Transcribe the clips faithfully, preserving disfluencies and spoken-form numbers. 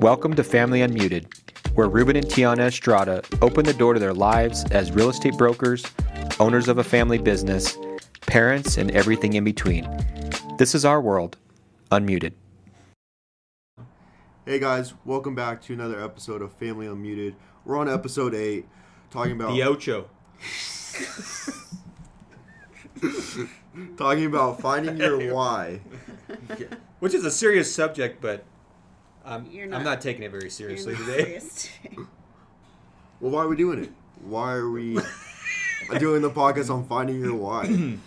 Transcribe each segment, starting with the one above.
Welcome to Family Unmuted, where Ruben and Tiana Estrada open the door to their lives as real estate brokers, owners of a family business, parents, and everything in between. This is our world, Unmuted. Hey guys, welcome back to another episode of Family Unmuted. We're on episode eight, talking about... The Ocho. Talking about finding your why. Which is a serious subject, but I'm, you're not, I'm not taking it very seriously today. Serious today. Well, why are we doing it? Why are we doing the podcast on finding your why?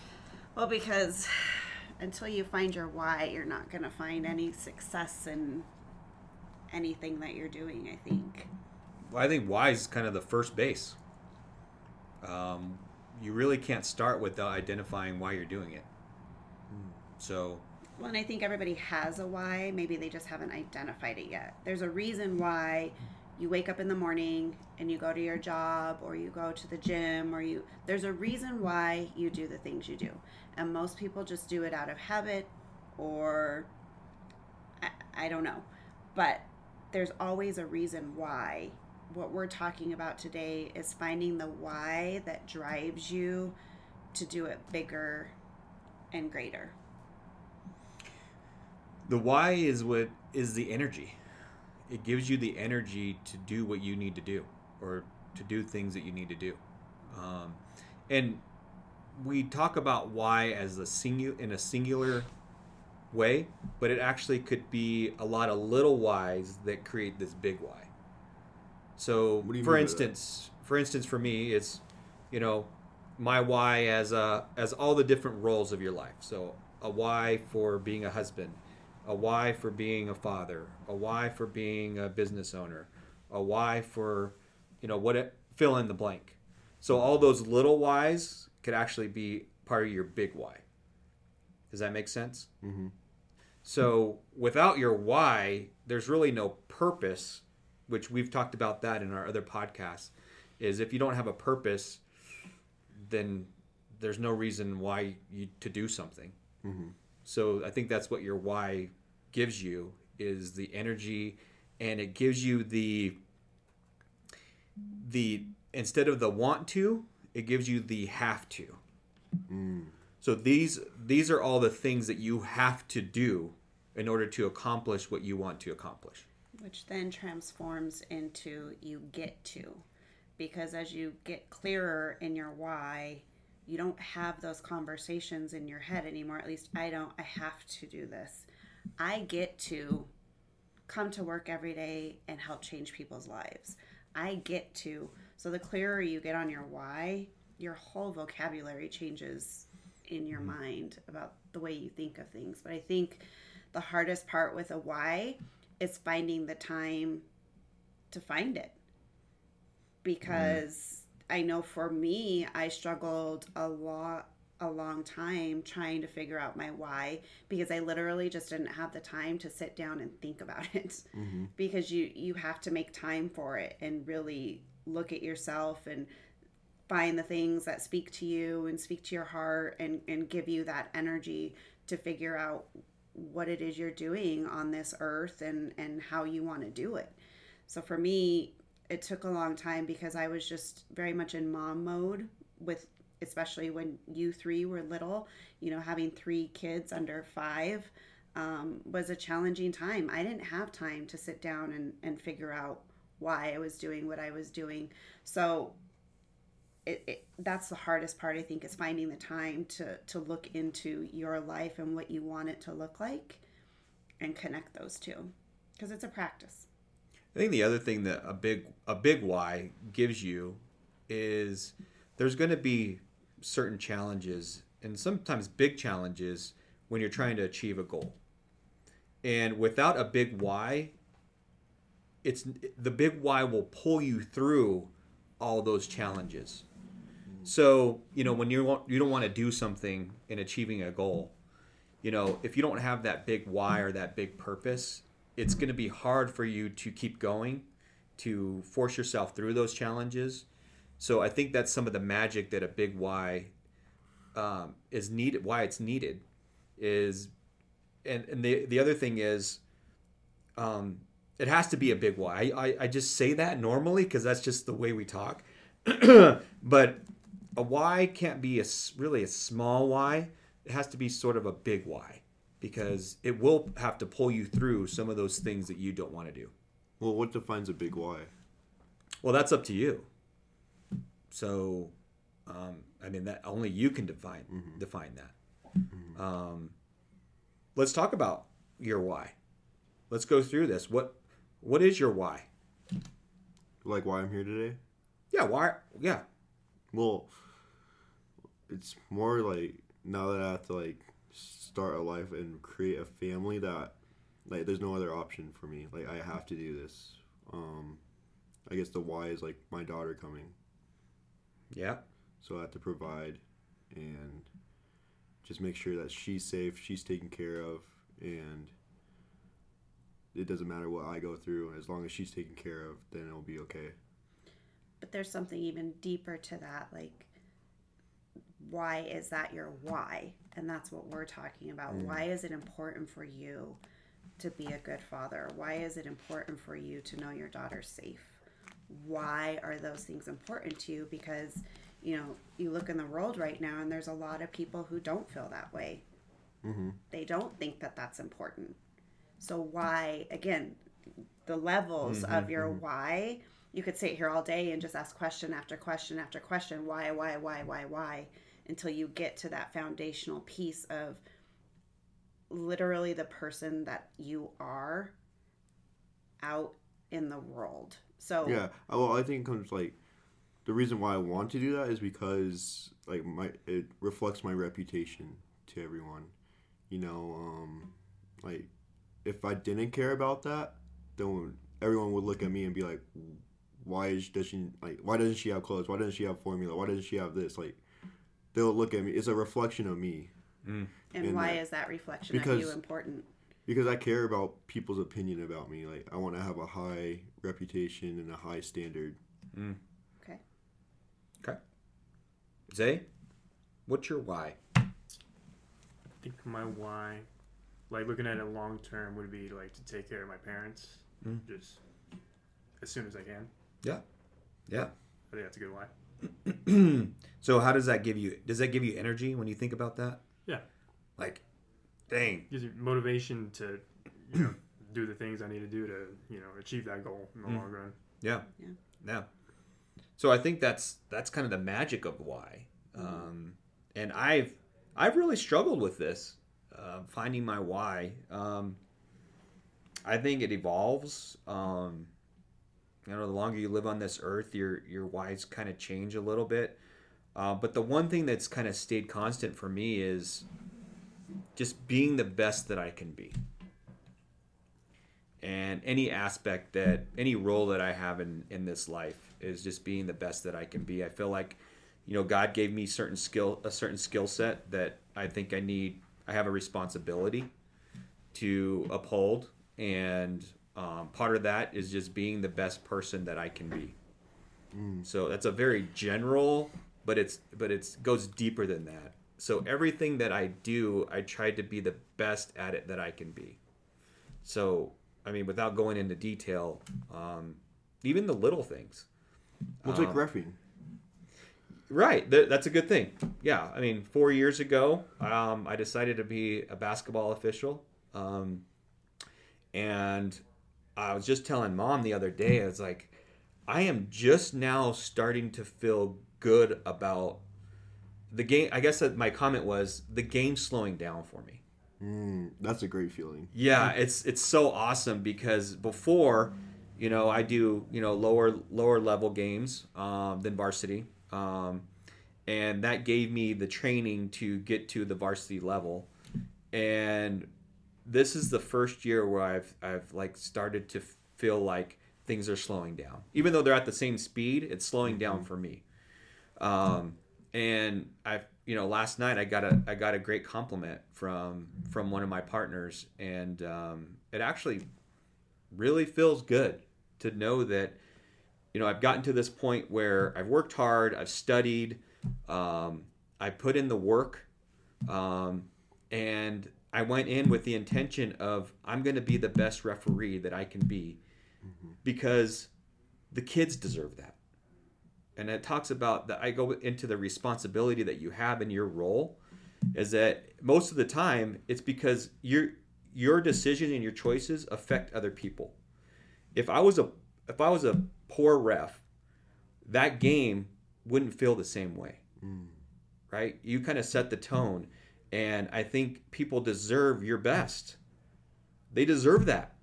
Well, because until you find your why, you're not going to find any success in anything that you're doing, I think. Well, I think why is kind of the first base. Um, you really can't start without identifying why you're doing it. So. Well, and I think everybody has a why. Maybe they just haven't identified it yet. There's a reason why you wake up in the morning and you go to your job or you go to the gym or you. There's a reason why you do the things you do. And most people just do it out of habit or I, I don't know. But there's always a reason why. What we're talking about today is finding the why that drives you to do it bigger and greater. The why is what is the energy. It gives you the energy to do what you need to do or to do things that you need to do. Um, and we talk about why as a singu- in a singular way, but it actually could be a lot of little whys that create this big why. So, for instance, for instance, for me, it's, you know, my why as a, as all the different roles of your life. So a why for being a husband, a why for being a father, a why for being a business owner, a why for, you know, what it, fill in the blank. So all those little whys could actually be part of your big why. Does that make sense? Mm-hmm. So without your why, there's really no purpose, which we've talked about that in our other podcasts, is if you don't have a purpose, then there's no reason why you to do something. Mm-hmm. So I think that's what your why gives you, is the energy, and it gives you the, the instead of the want to, it gives you the have to. Mm. So these these are all the things that you have to do in order to accomplish what you want to accomplish. Which then transforms into you get to, because as you get clearer in your why, you don't have those conversations in your head anymore. At least I don't. I have to do this. I get to come to work every day and help change people's lives. I get to. So the clearer you get on your why, your whole vocabulary changes in your mind about the way you think of things. But I think the hardest part with a why is finding the time to find it, because mm. I know for me, I struggled a lot, a long time trying to figure out my why, because I literally just didn't have the time to sit down and think about it. Mm-hmm. Because you, you have to make time for it and really look at yourself and find the things that speak to you and speak to your heart and, and give you that energy to figure out what it is you're doing on this earth and, and how you want to do it. So for me, it took a long time because I was just very much in mom mode with, especially when you three were little, you know, having three kids under five um, was a challenging time. I didn't have time to sit down and, and figure out why I was doing what I was doing. So It, it, that's the hardest part, I think, is finding the time to, to look into your life and what you want it to look like and connect those two, because it's a practice. I think the other thing that a big a big why gives you is there's going to be certain challenges, and sometimes big challenges, when you're trying to achieve a goal. And without a big why, it's the big why will pull you through all those challenges. So, you know, when you want, you don't want to do something in achieving a goal, you know, if you don't have that big why or that big purpose, it's going to be hard for you to keep going, to force yourself through those challenges. So I think that's some of the magic that a big why um, is needed, why it's needed is, and, and the, the other thing is um, It has to be a big why. I, I, I just say that normally because that's just the way we talk. But a why can't be a, really a small why. It has to be sort of a big why, because it will have to pull you through some of those things that you don't want to do. Well, what defines a big why? Well, that's up to you. So, um, I mean, that only you can define mm-hmm. define that. Mm-hmm. Um, let's talk about your why. Let's go through this. What what is your why? Like why I'm here today? Yeah, why? Yeah. Well, it's more like now that I have to like start a life and create a family, that like there's no other option for me. Like I have to do this. Um, I guess the why is like my daughter coming. Yeah. So I have to provide and just make sure that she's safe, she's taken care of, and it doesn't matter what I go through. As long as she's taken care of, then it'll be okay. But there's something even deeper to that. Like, why is that your why? And that's what we're talking about. Mm. Why is it important for you to be a good father? Why is it important for you to know your daughter's safe? Why are those things important to you? Because, you know, you look in the world right now and there's a lot of people who don't feel that way. Mm-hmm. They don't think that that's important. So why, again, the levels mm-hmm, of your mm-hmm. why, you could sit here all day and just ask question after question after question, why, why, why, why, why, until you get to that foundational piece of literally the person that you are out in the world. So yeah, well, I think it comes like the reason why I want to do that is because like my it reflects my reputation to everyone, you know, um, like. If I didn't care about that, then everyone would look at me and be like, "Why is does she like? Why doesn't she have clothes? Why doesn't she have formula? Why doesn't she have this?" Like, they'll look at me. It's a reflection of me. Mm. And, and why that, is that reflection because, of you important? Because I care about people's opinion about me. Like, I want to have a high reputation and a high standard. Mm. Okay. Okay. Zay, what's your why? I think my why. Like, looking at it long term would be, like, to take care of my parents mm. just as soon as I can. Yeah. Yeah. I think that's a good why. So how does that give you, does that give you energy when you think about that? Yeah. Like, dang. Gives you motivation to, you know, do the things I need to do to, you know, achieve that goal in the mm. long run. Yeah. Yeah. Yeah. So I think that's, that's kind of the magic of why. Mm-hmm. Um, and I've, I've really struggled with this. Uh, finding my why. Um, I think it evolves. Um, you know, the longer you live on this earth, your your whys kind of change a little bit. Uh, but the one thing that's kind of stayed constant for me is just being the best that I can be. And any aspect that, any role that I have in, in this life is just being the best that I can be. I feel like, you know, God gave me certain skill, a certain skill set that I think I need. I have a responsibility to uphold, and um, part of that is just being the best person that I can be. Mm. So that's a very general, but it's but it's goes deeper than that. So everything that I do, I try to be the best at it that I can be. So I mean, without going into detail, um, even the little things. We'll take um, refing. Right. That's a good thing. Yeah. I mean, four years ago, um, I decided to be a basketball official. Um, and I was just telling Mom the other day, I was like, I am just now starting to feel good about the game. I guess that my comment was the game slowing down for me. Mm, that's a great feeling. Yeah. It's, it's so awesome because before, you know, I do, you know, lower, lower level games um, than varsity. Um, and that gave me the training to get to the varsity level. And this is the first year where I've, I've like started to feel like things are slowing down, even though they're at the same speed, it's slowing down for me. Um, and I, you know, last night I got a, I got a great compliment from, from one of my partners, and, um, it actually really feels good to know that, you know, I've gotten to this point where I've worked hard, I've studied, um, I put in the work, um, and I went in with the intention of I'm going to be the best referee that I can be, mm-hmm. because the kids deserve that. And it talks about that. I go into the responsibility that you have in your role is that most of the time it's because your your decision and your choices affect other people. If I was a if I was a poor ref, that game wouldn't feel the same way, mm. right? You kind of set the tone. And I think people deserve your best. They deserve that.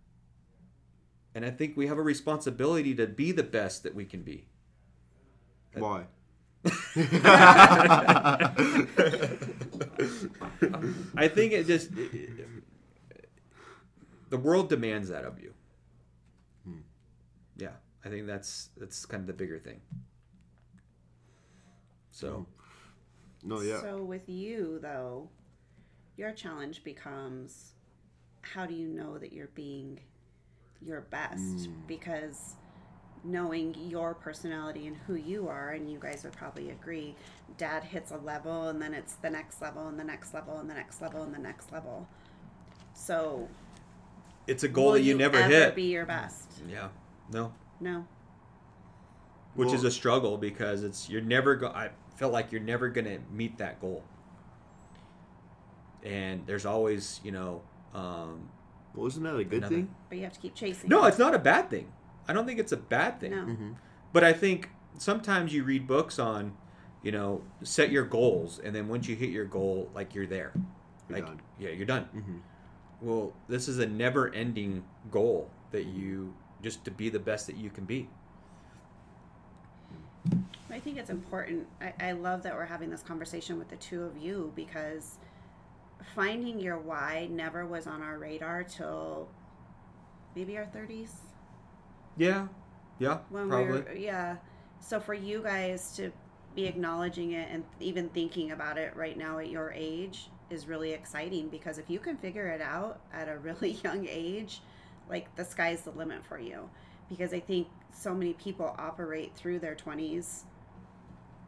And I think we have a responsibility to be the best that we can be. Why? I think it just, it, it, the world demands that of you. Hmm. Yeah, I think that's that's kind of the bigger thing. So. No, yeah. So with you, though, your challenge becomes, how do you know that you're being your best? Mm. Because knowing your personality and who you are, and you guys would probably agree, dad hits a level and then it's the next level and the next level and the next level and the next level. So it's a goal that you, you never ever hit. Be your best. Yeah. No. No. Which well, is a struggle because it's you're never go. I felt like you're never going to meet that goal. And there's always, you know, um, well, isn't that a good another... thing? But you have to keep chasing. No, it's not a bad thing. I don't think it's a bad thing. No. Mm-hmm. But I think sometimes you read books on, you know, set your goals. And then once you hit your goal, like you're there. You're like, done. Yeah, you're done. Mm-hmm. Well, this is a never ending goal that you just to be the best that you can be. I think it's important. I, I love that we're having this conversation with the two of you, because finding your why never was on our radar till maybe our thirties. Yeah. Yeah. When probably. We were, yeah. So for you guys to be acknowledging it and even thinking about it right now at your age is really exciting, because if you can figure it out at a really young age, like the sky's the limit for you. Because I think so many people operate through their twenties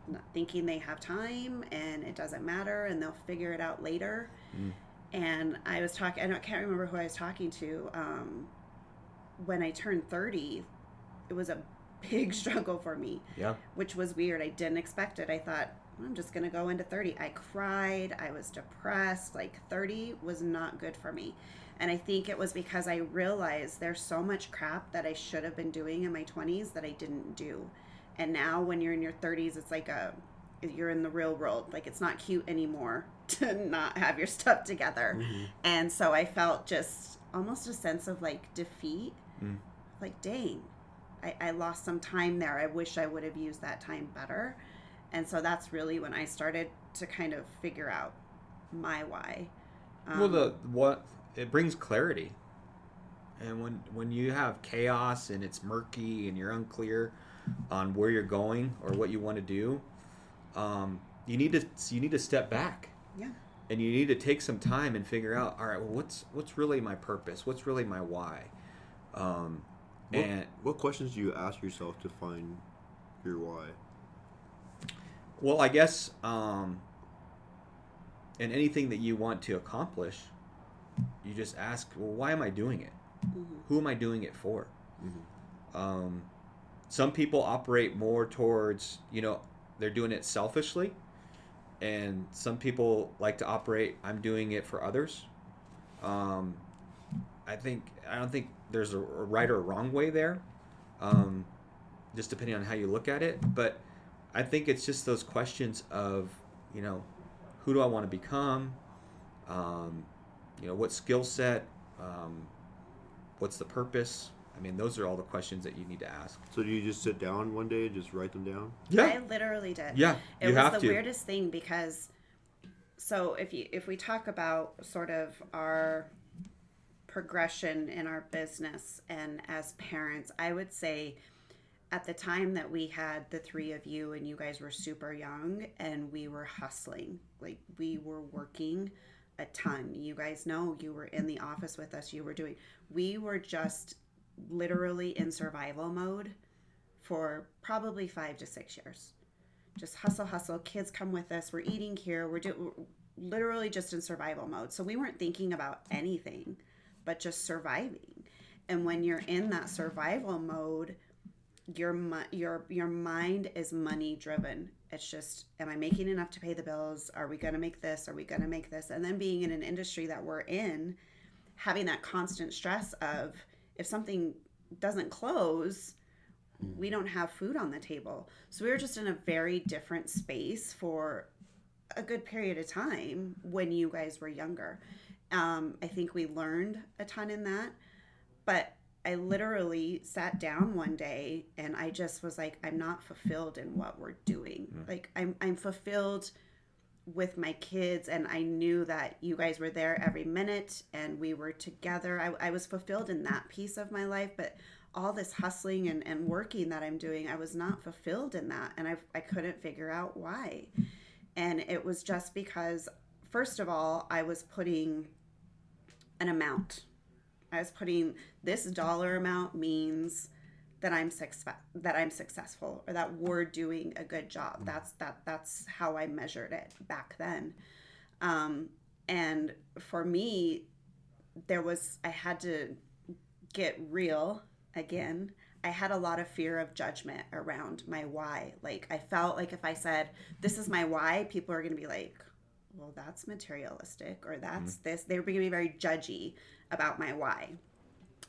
not thinking they have time and it doesn't matter and they'll figure it out later. Mm. And I was talking, I can't remember who I was talking to. Um, when I turned thirty, it was a big struggle for me, yeah. which was weird. I didn't expect it. I thought, I'm just going to go into thirty. I cried. I was depressed. Like thirty was not good for me. And I think it was because I realized there's so much crap that I should have been doing in my twenties that I didn't do. And now when you're in your thirties, it's like a, you're in the real world. Like it's not cute anymore to not have your stuff together. Mm-hmm. And so I felt just almost a sense of like defeat. Mm. Like, dang, I, I lost some time there. I wish I would have used that time better. And so that's really when I started to kind of figure out my why. Um, well, the what... It brings clarity. And when when you have chaos and it's murky and you're unclear on where you're going or what you want to do, um, you need to you need to step back. Yeah. And you need to take some time and figure out, all right, well, what's what's really my purpose? What's really my why? Um, what, and what questions do you ask yourself to find your why? Well, I guess um, in anything that you want to accomplish, you just ask, well, why am I doing it? Mm-hmm. Who am I doing it for? Mm-hmm. Um, some people operate more towards, you know, they're doing it selfishly. And some people like to operate, I'm doing it for others. Um, I think, I don't think there's a right or wrong way there. Um, just depending on how you look at it. But I think it's just those questions of, you know, who do I want to become? Um, You know, what skill set? Um, what's the purpose? I mean, those are all the questions that you need to ask. So do you just sit down one day and just write them down? Yeah. I literally did. Yeah, It you was have the to. weirdest thing because, so if you if we talk about sort of our progression in our business and as parents, I would say at the time that we had the three of you and you guys were super young and we were hustling, like we were working a ton. You guys know you were in the office with us. You were doing, we were just literally in survival mode for probably five to six years. Just hustle, hustle. Kids come with us. We're eating here. We're doing, literally just in survival mode. So we weren't thinking about anything but just surviving. And when you're in that survival mode, your your your mind is money driven. It's just, am I making enough to pay the bills? Are we going to make this? Are we going to make this? And then being in an industry that we're in, having that constant stress of, if something doesn't close, we don't have food on the table. So we were just in a very different space for a good period of time when you guys were younger. Um, I think we learned a ton in that, but I literally sat down one day and I just was like, I'm not fulfilled in what we're doing. Yeah. Like I'm, I'm fulfilled with my kids, and I knew that you guys were there every minute and we were together. I, I was fulfilled in that piece of my life, but all this hustling and, and working that I'm doing, I was not fulfilled in that. And I, I couldn't figure out why. And it was just because, first of all, I was putting an amount. I was putting, this dollar amount means that I'm success that I'm successful, or that we're doing a good job. That's that that's how I measured it back then. Um, and for me, there was I had to get real again. I had a lot of fear of judgment around my why. Like I felt like if I said this is my why, people are going to be like, well, that's materialistic, or that's mm-hmm. this. They were going to be very judgy about my why.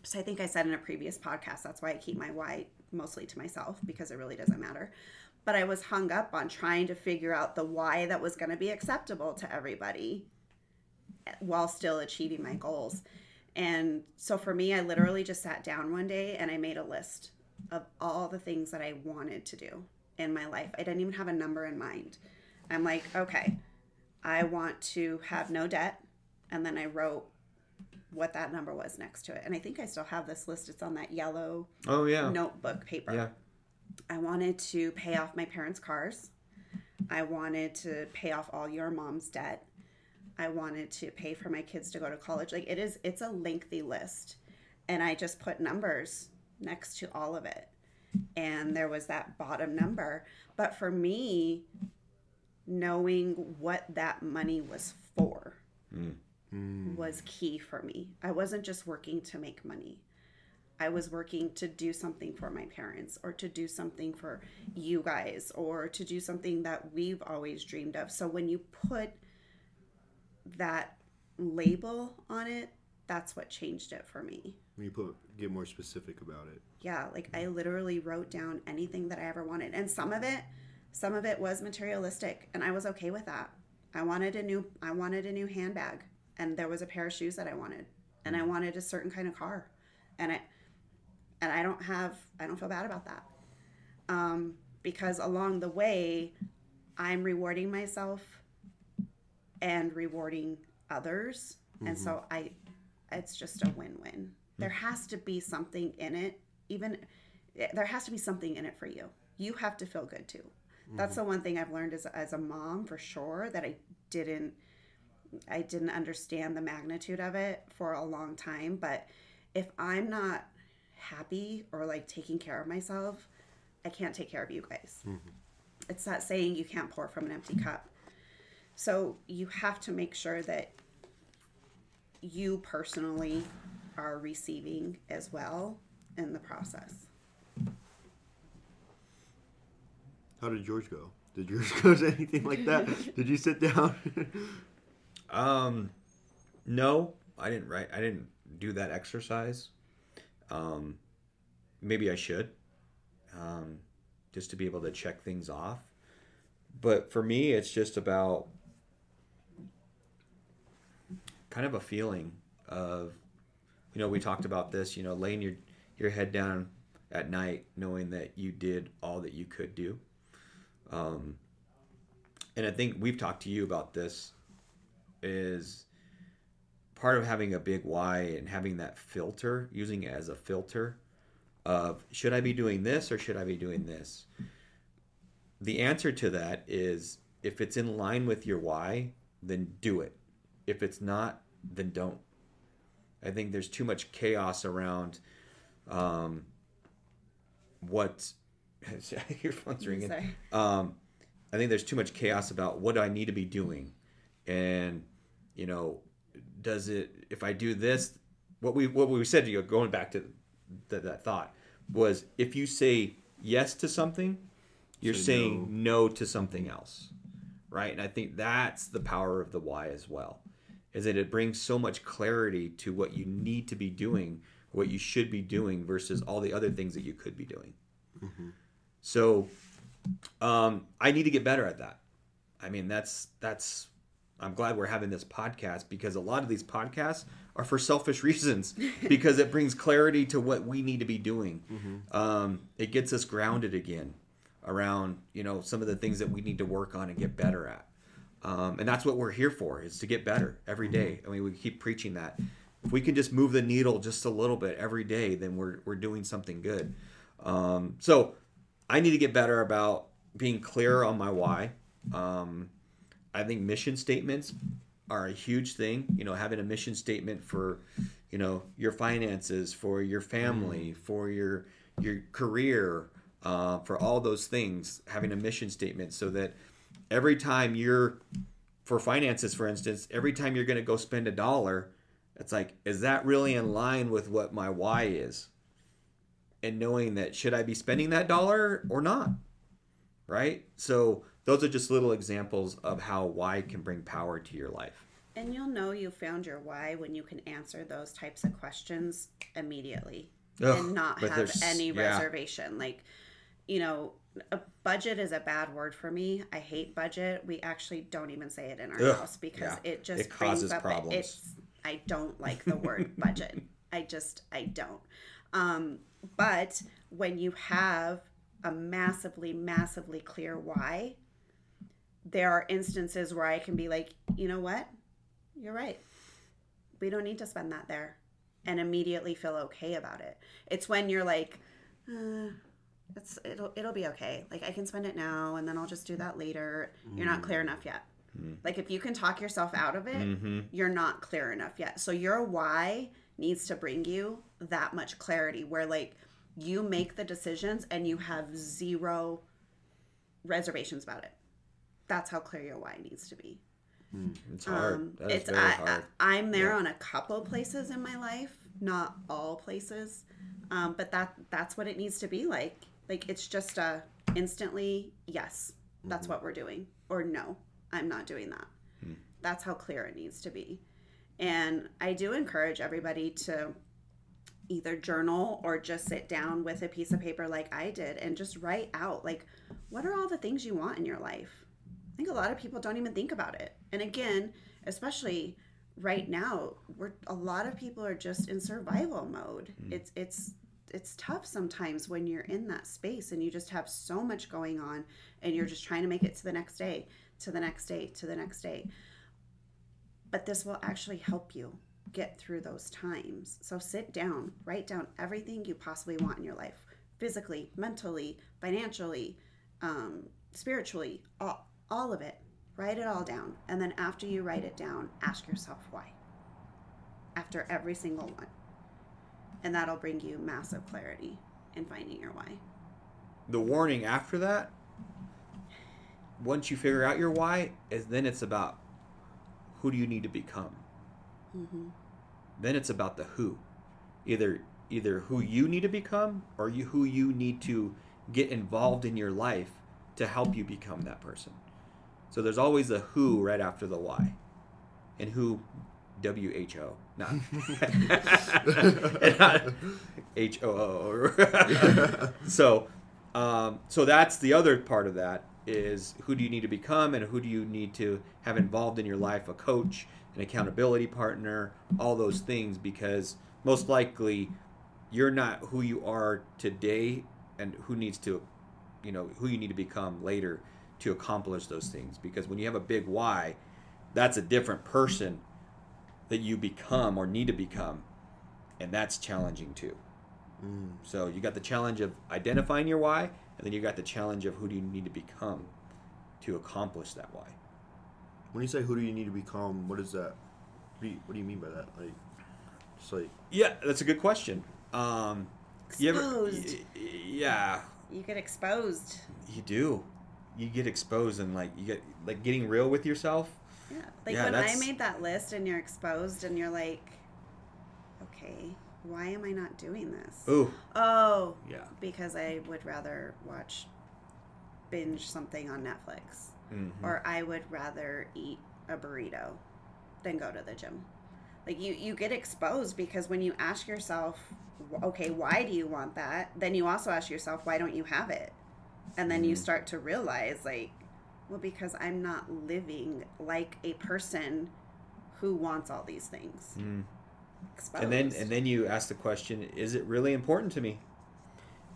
So I think I said in a previous podcast, that's why I keep my why mostly to myself, because it really doesn't matter. But I was hung up on trying to figure out the why that was going to be acceptable to everybody while still achieving my goals. And so for me, I literally just sat down one day and I made a list of all the things that I wanted to do in my life. I didn't even have a number in mind. I'm like, okay, I want to have no debt. And then I wrote what that number was next to it. And I think I still have this list. It's on that yellow oh, yeah. notebook paper. Yeah. I wanted to pay off my parents' cars. I wanted to pay off all your mom's debt. I wanted to pay for my kids to go to college. Like it is, it's a lengthy list. And I just put numbers next to all of it. And there was that bottom number. But for me, knowing what that money was for mm. Mm. was key for me. I wasn't just working to make money. I was working to do something for my parents, or to do something for you guys, or to do something that we've always dreamed of. So when you put that label on it, that's what changed it for me. When you put, get more specific about it. Yeah, like I literally wrote down anything that I ever wanted. And some of it, some of it was materialistic, and I was okay with that. I wanted a new, I wanted a new handbag, and there was a pair of shoes that I wanted, and I wanted a certain kind of car, and I, and I don't have, I don't feel bad about that, um, because along the way, I'm rewarding myself and rewarding others. Mm-hmm. And so I, it's just a win-win. There has to be something in it. Even there has to be something in it for you. You have to feel good too. Mm-hmm. That's the one thing I've learned as, as a mom, for sure, that I didn't, I didn't understand the magnitude of it for a long time. But if I'm not happy or like taking care of myself, I can't take care of you guys. Mm-hmm. It's that saying, you can't pour from an empty cup. So you have to make sure that you personally are receiving as well in the process. How did yours go? Did yours go to anything like that? Did you sit down? um, no, I didn't write. I didn't do that exercise. Um, maybe I should, um, just to be able to check things off. But for me, it's just about kind of a feeling of, you know, we talked about this, you know, laying your, your head down at night, knowing that you did all that you could do. Um, and I think we've talked to you about this, is part of having a big why and having that filter, using it as a filter of, should I be doing this or should I be doing this? The answer to that is, if it's in line with your why, then do it. If it's not, then don't. I think there's too much chaos around um, what... your phone's ringing. Um, I think there's too much chaos about what do I need to be doing And, you know, does it, if I do this, what we what we said to you, going back to the, that thought, was if you say yes to something, you're so saying no. no to something else, right? And I think that's the power of the why as well, is that it brings so much clarity to what you need to be doing, what you should be doing versus all the other things that you could be doing. Mm-hmm. So um, I need to get better at that. I mean, that's that's. I'm glad we're having this podcast, because a lot of these podcasts are for selfish reasons, because it brings clarity to what we need to be doing. Mm-hmm. Um, it gets us grounded again around, you know, some of the things that we need to work on and get better at. Um, and that's what we're here for, is to get better every day. I mean, we keep preaching that. If we can just move the needle just a little bit every day, then we're we're doing something good. Um, so I need to get better about being clear on my why. Um, I think mission statements are a huge thing. You know, having a mission statement for, you know, your finances, for your family, for your your career, uh, for all those things. Having a mission statement so that every time you're, for finances, for instance, every time you're going to go spend a dollar, it's like, is that really in line with what my why is? And knowing that, should I be spending that dollar or not? Right? So those are just little examples of how why can bring power to your life. And you'll know you found your why when you can answer those types of questions immediately. Ugh, and not have any yeah. reservation. Like, you know, a budget is a bad word for me. I hate budget. We actually don't even say it in our Ugh, house because yeah. it just it causes up problems. It's, I don't like the word budget. I just, I don't. Um, but when you have a massively, massively clear why, there are instances where I can be like, you know what? You're right. We don't need to spend that there, and immediately feel okay about it. It's when you're like, uh, it's it'll it'll be okay. Like, I can spend it now, and then I'll just do that later. Mm. You're not clear enough yet. Mm. Like, if you can talk yourself out of it, mm-hmm. you're not clear enough yet. So your why needs to bring you that much clarity, where like you make the decisions and you have zero reservations about it. That's how clear your why needs to be. Mm, it's hard. Um, that is it's, very I, hard. I, I'm there yeah. on a couple places in my life, not all places, um, but that that's what it needs to be like. Like, it's just a instantly, yes, that's mm-hmm. what we're doing, or no, I'm not doing that. Mm. That's how clear it needs to be. And I do encourage everybody to either journal or just sit down with a piece of paper like I did and just write out, like, what are all the things you want in your life? I think a lot of people don't even think about it. And again, especially right now, we're a lot of people are just in survival mode. Mm-hmm. It's it's it's tough sometimes when you're in that space and you just have so much going on and you're just trying to make it to the next day, to the next day, to the next day. But this will actually help you get through those times. So sit down, write down everything you possibly want in your life, physically, mentally, financially, um, spiritually, all All of it. Write it all down. And then after you write it down, ask yourself why. After every single one. And that'll bring you massive clarity in finding your why. The warning after that, once you figure out your why, is then it's about who do you need to become. Mm-hmm. Then it's about the who. Either either who you need to become or you, who you need to get involved in your life to help you become that person. So there's always a who right after the why. And who, W H O, not H O O. So um, so that's the other part of that, is who do you need to become and who do you need to have involved in your life, a coach, an accountability partner, all those things, because most likely you're not who you are today and who needs to, you know, who you need to become later to accomplish those things. Because when you have a big why, that's a different person that you become or need to become, and that's challenging too. Mm. So you got the challenge of identifying your why, and then you got the challenge of who do you need to become to accomplish that why. When you say who do you need to become, what is that? What do you, what do you mean by that? Like, just like yeah, that's a good question. Um, Exposed. You ever, yeah. You get exposed. You do. You get exposed, and like you get like getting real with yourself Yeah. Like yeah, when that's... I made that list and you're exposed and you're like, okay, why am I not doing this? Ooh. Oh. Yeah. Because I would rather watch, binge something on Netflix. Mm-hmm. Or I would rather eat a burrito than go to the gym. Like you, you get exposed because when you ask yourself, okay, why do you want that? Then you also ask yourself, why don't you have it? And then mm-hmm. you start to realize like, well, because I'm not living like a person who wants all these things. Mm. Exposed. And then, and then you ask the question, is it really important to me?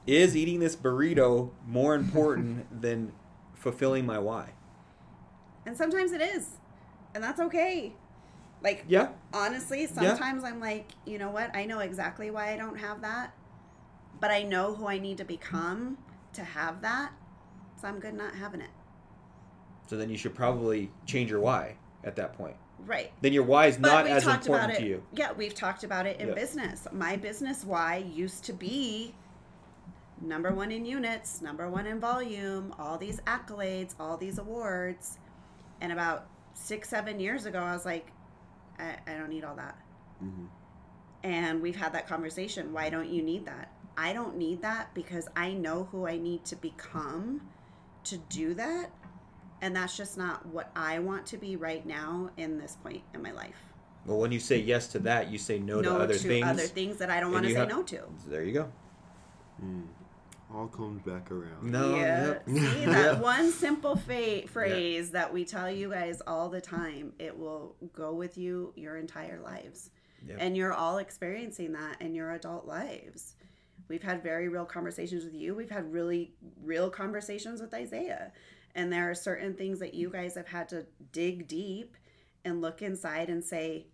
Is eating this burrito more important than fulfilling my why? And sometimes it is. And that's okay. Like, yeah. honestly, sometimes yeah. I'm like, you know what? I know exactly why I don't have that. But I know who I need to become to have that. So I'm good not having it. So then you should probably change your why at that point. Right. Then your why is but not as important to you. Yeah, we've talked about it in yeah. business. My business why used to be number one in units, number one in volume, all these accolades, all these awards. And about six, seven years ago, I was like, I, I don't need all that. Mm-hmm. And we've had that conversation. Why don't you need that? I don't need that because I know who I need to become to do that. And that's just not what I want to be right now in this point in my life. Well, when you say yes to that, you say no, no to other to things. No to other things that I don't want to say have, no to. There you go. Mm. All comes back around. No, yeah. Yep. See, that one simple fa- phrase yeah. that we tell you guys all the time, it will go with you your entire lives. Yep. And you're all experiencing that in your adult lives. We've had very real conversations with you. We've had really real conversations with Isaiah. And there are certain things that you guys have had to dig deep and look inside and say,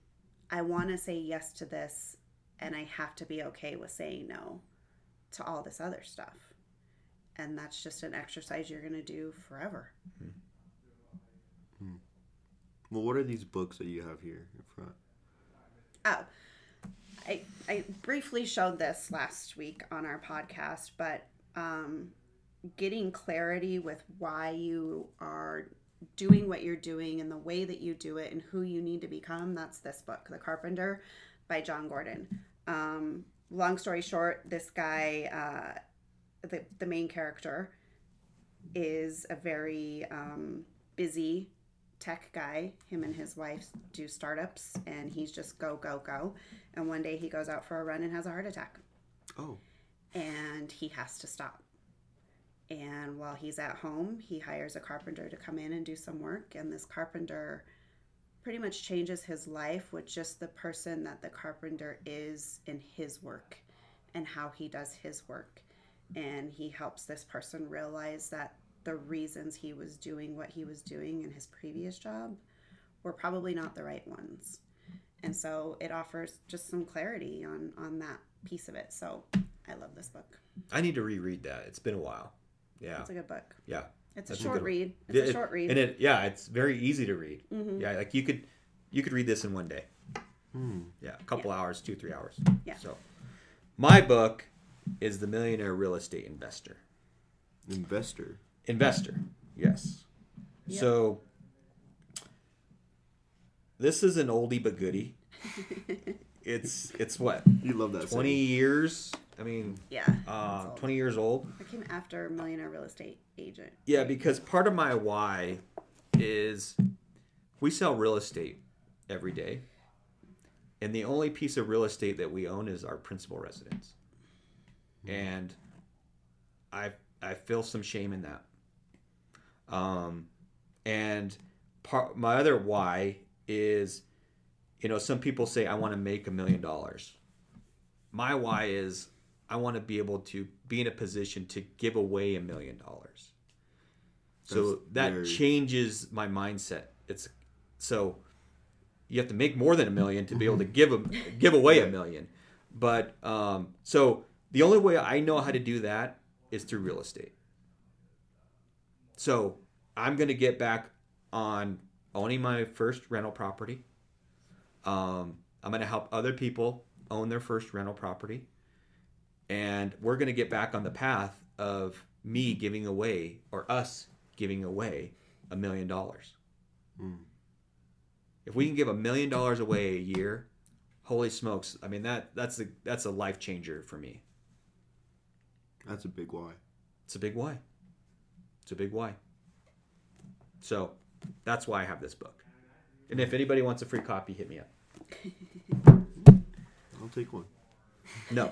I want to say yes to this, and I have to be okay with saying no to all this other stuff. And that's just an exercise you're going to do forever. Mm-hmm. Mm. Well, what are these books that you have here in front? Oh, I I briefly showed this last week on our podcast, but um, getting clarity with why you are doing what you're doing and the way that you do it and who you need to become, that's this book, The Carpenter by John Gordon. Um, Long story short, this guy, uh, the, the main character, is a very um, busy tech guy. Him and his wife do startups, and he's just go, go, go. And one day he goes out for a run and has a heart attack. Oh. And he has to stop. And while he's at home, he hires a carpenter to come in and do some work. And this carpenter pretty much changes his life with just the person that the carpenter is in his work and how he does his work. And he helps this person realize that the reasons he was doing what he was doing in his previous job were probably not the right ones. And so it offers just some clarity on, on that piece of it. So I love this book. I need to reread that. It's been a while. Yeah. It's a good book. Yeah. It's a That's short a read. It's it, a short read. And it, yeah, it's very easy to read. Mm-hmm. Yeah, like you could you could read this in one day. Mm. Yeah, a couple yeah. hours, two, three hours. Yeah. So my book is The Millionaire Real Estate Investor. Investor? Investor, yes. Yep. So this is an oldie but goodie. It's it's what? You love that. twenty saying. Years. I mean, yeah, uh, twenty years old. I came after Millionaire Real Estate Agent. Yeah, because part of my why is we sell real estate every day. And the only piece of real estate that we own is our principal residence. And I I feel some shame in that. Um, and part, my other why is, you know, some people say, I want to make a million dollars. My why is, I want to be able to be in a position to give away a million dollars. So that very... changes my mindset. It's so you have to make more than a million to be able to give a, give away a million. But um, so the only way I know how to do that is through real estate. So I'm going to get back on owning my first rental property. Um, I'm going to help other people own their first rental property. And we're going to get back on the path of me giving away or us giving away a million dollars. Mm. If we can give a million dollars away a year, holy smokes! I mean that that's a that's a life changer for me. That's a big why. It's a big why. It's a big why. So that's why I have this book. And if anybody wants a free copy, hit me up. I'll take one. No.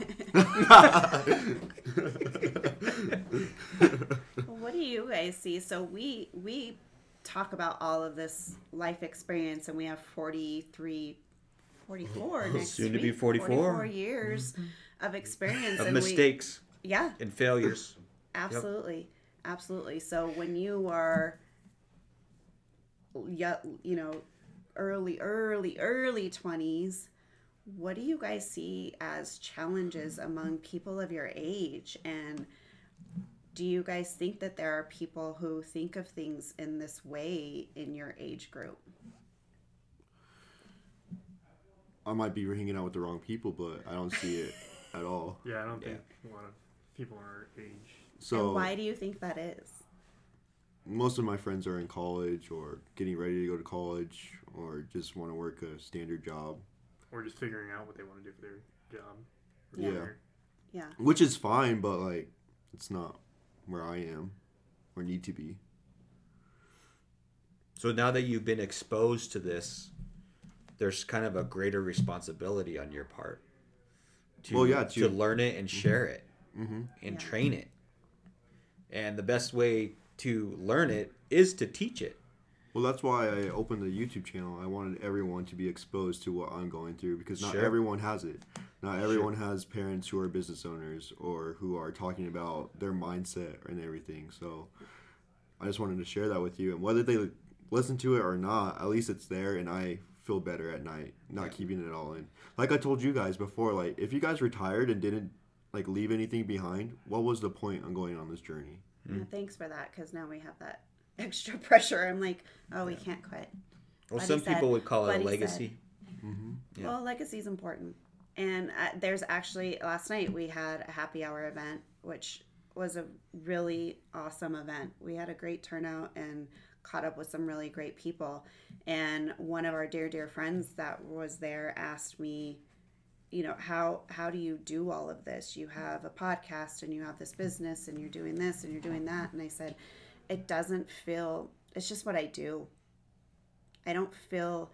What do you guys see? So we we talk about all of this life experience, and we have forty-three, forty-four oh, next soon week, to be forty-four. forty-four years of experience. Of and mistakes. We, yeah. And failures. Absolutely. Yep. Absolutely. So when you are, you know, early, early, early twenties, what do you guys see as challenges among people of your age? And do you guys think that there are people who think of things in this way in your age group? I might be hanging out with the wrong people, but I don't see it at all. Yeah, I don't think yeah. a lot of people our age. So and why do you think that is? Most of my friends are in college or getting ready to go to college or just want to work a standard job. Or just figuring out what they want to do for their job. Yeah. Their... Yeah. Which is fine, but, like, it's not where I am or need to be. So now that you've been exposed to this, there's kind of a greater responsibility on your part to, well, yeah, to, to learn it and share it mm-hmm. and yeah. train it. And the best way to learn it is to teach it. Well, that's why I opened the YouTube channel. I wanted everyone to be exposed to what I'm going through because not sure. everyone has it. Not everyone sure. has parents who are business owners or who are talking about their mindset and everything. So I just wanted to share that with you. And whether they listen to it or not, at least it's there and I feel better at night, not yeah. keeping it all in. Like I told you guys before, like if you guys retired and didn't like leave anything behind, what was the point on going on this journey? Mm-hmm. Thanks for that because now we have that extra pressure. I'm like, oh, we yeah. can't quit. Well, Buddy some said, people would call Buddy it a legacy. Mm-hmm. Yeah. Well, legacy is important. And uh, there's actually, last night we had a happy hour event, which was a really awesome event. We had a great turnout and caught up with some really great people. And one of our dear, dear friends that was there asked me, you know, how how do you do all of this? You have a podcast and you have this business and you're doing this and you're doing that. And I said, it doesn't feel, it's just what I do. I don't feel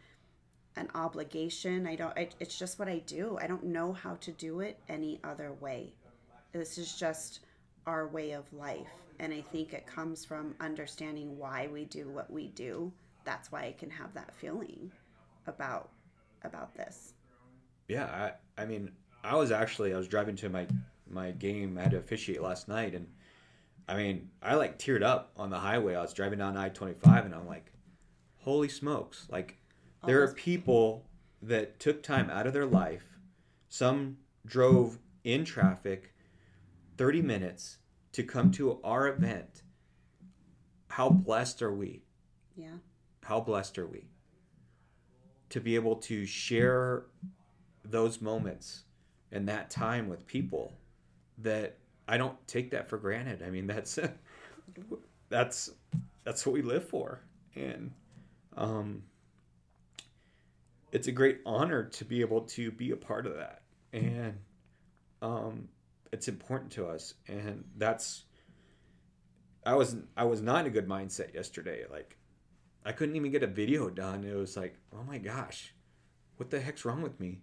an obligation. I don't, it, it's just what I do. I don't know how to do it any other way. This is just our way of life. And I think it comes from understanding why we do what we do. That's why I can have that feeling about, about this. Yeah, I, I mean, I was actually, I was driving to my, my game. I had to officiate last night. And I mean, I like teared up on the highway. I was driving down I twenty-five and I'm like, holy smokes. Like there are people that took time out of their life. Some drove in traffic thirty minutes to come to our event. How blessed are we? Yeah. How blessed are we to be able to share those moments and that time with people that I don't take that for granted. I mean, that's that's that's what we live for, and um, it's a great honor to be able to be a part of that. And um, it's important to us, and that's I was I was not in a good mindset yesterday. Like, I couldn't even get a video done. It was like, oh my gosh, what the heck's wrong with me?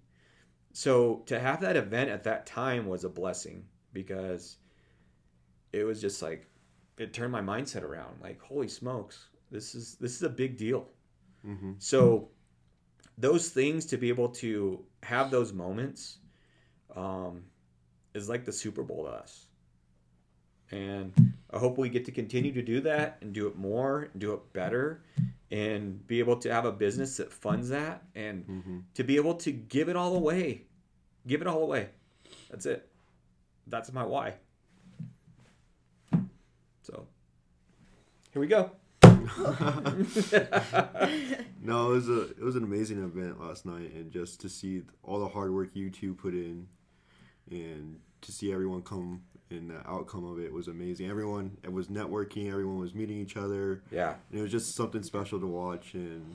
So to have that event at that time was a blessing. Because it was just like, it turned my mindset around. Like, holy smokes, this is this is a big deal. Mm-hmm. So those things, to be able to have those moments um, is like the Super Bowl to us. And I hope we get to continue to do that and do it more, and do it better, and be able to have a business that funds that and mm-hmm. to be able to give it all away. Give it all away. That's it. That's my why. So, here we go. No, it was a it was an amazing event last night, and just to see all the hard work you two put in, and to see everyone come and the outcome of it was amazing. Everyone it was networking, everyone was meeting each other. Yeah, and it was just something special to watch, and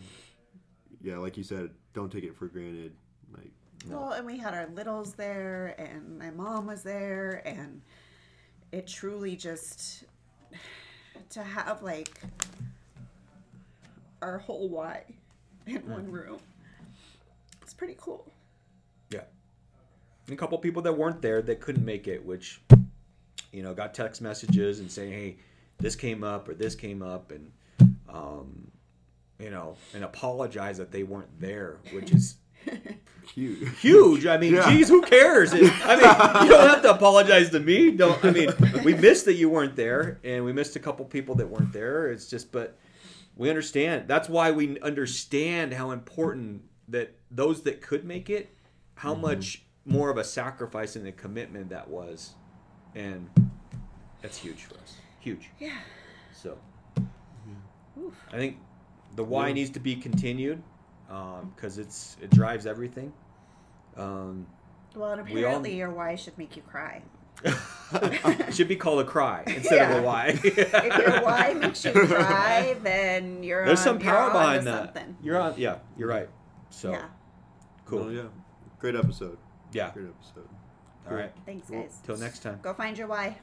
yeah, like you said, don't take it for granted. Like, no. Well, and we had our littles there, and my mom was there, and it truly just, to have like our whole Y in mm. one room, it's pretty cool. Yeah. And a couple people that weren't there that couldn't make it, which, you know, got text messages and saying, hey, this came up or this came up, and, um, you know, and apologize that they weren't there, which is huge. Huge. I mean, yeah. Geez, who cares? It, I mean, you don't have to apologize to me. Don't. I mean, we missed that you weren't there, and we missed a couple people that weren't there. It's just, but we understand. That's why we understand how important that those that could make it, how mm-hmm. much more of a sacrifice and a commitment that was, and that's huge for us. Huge. Yeah. So, yeah. I think the why yeah. needs to be continued. Um, because it's it drives everything. Um, well, and apparently we all... your why should make you cry. It should be called a cry instead yeah. of a why. If your why makes you cry, then you're there's on, some power behind that. Something. You're on, yeah, you're right. So, yeah. Cool. Well, yeah, great episode. Yeah, great episode. All cool. right, thanks, guys. Well, till next time. Go find your why.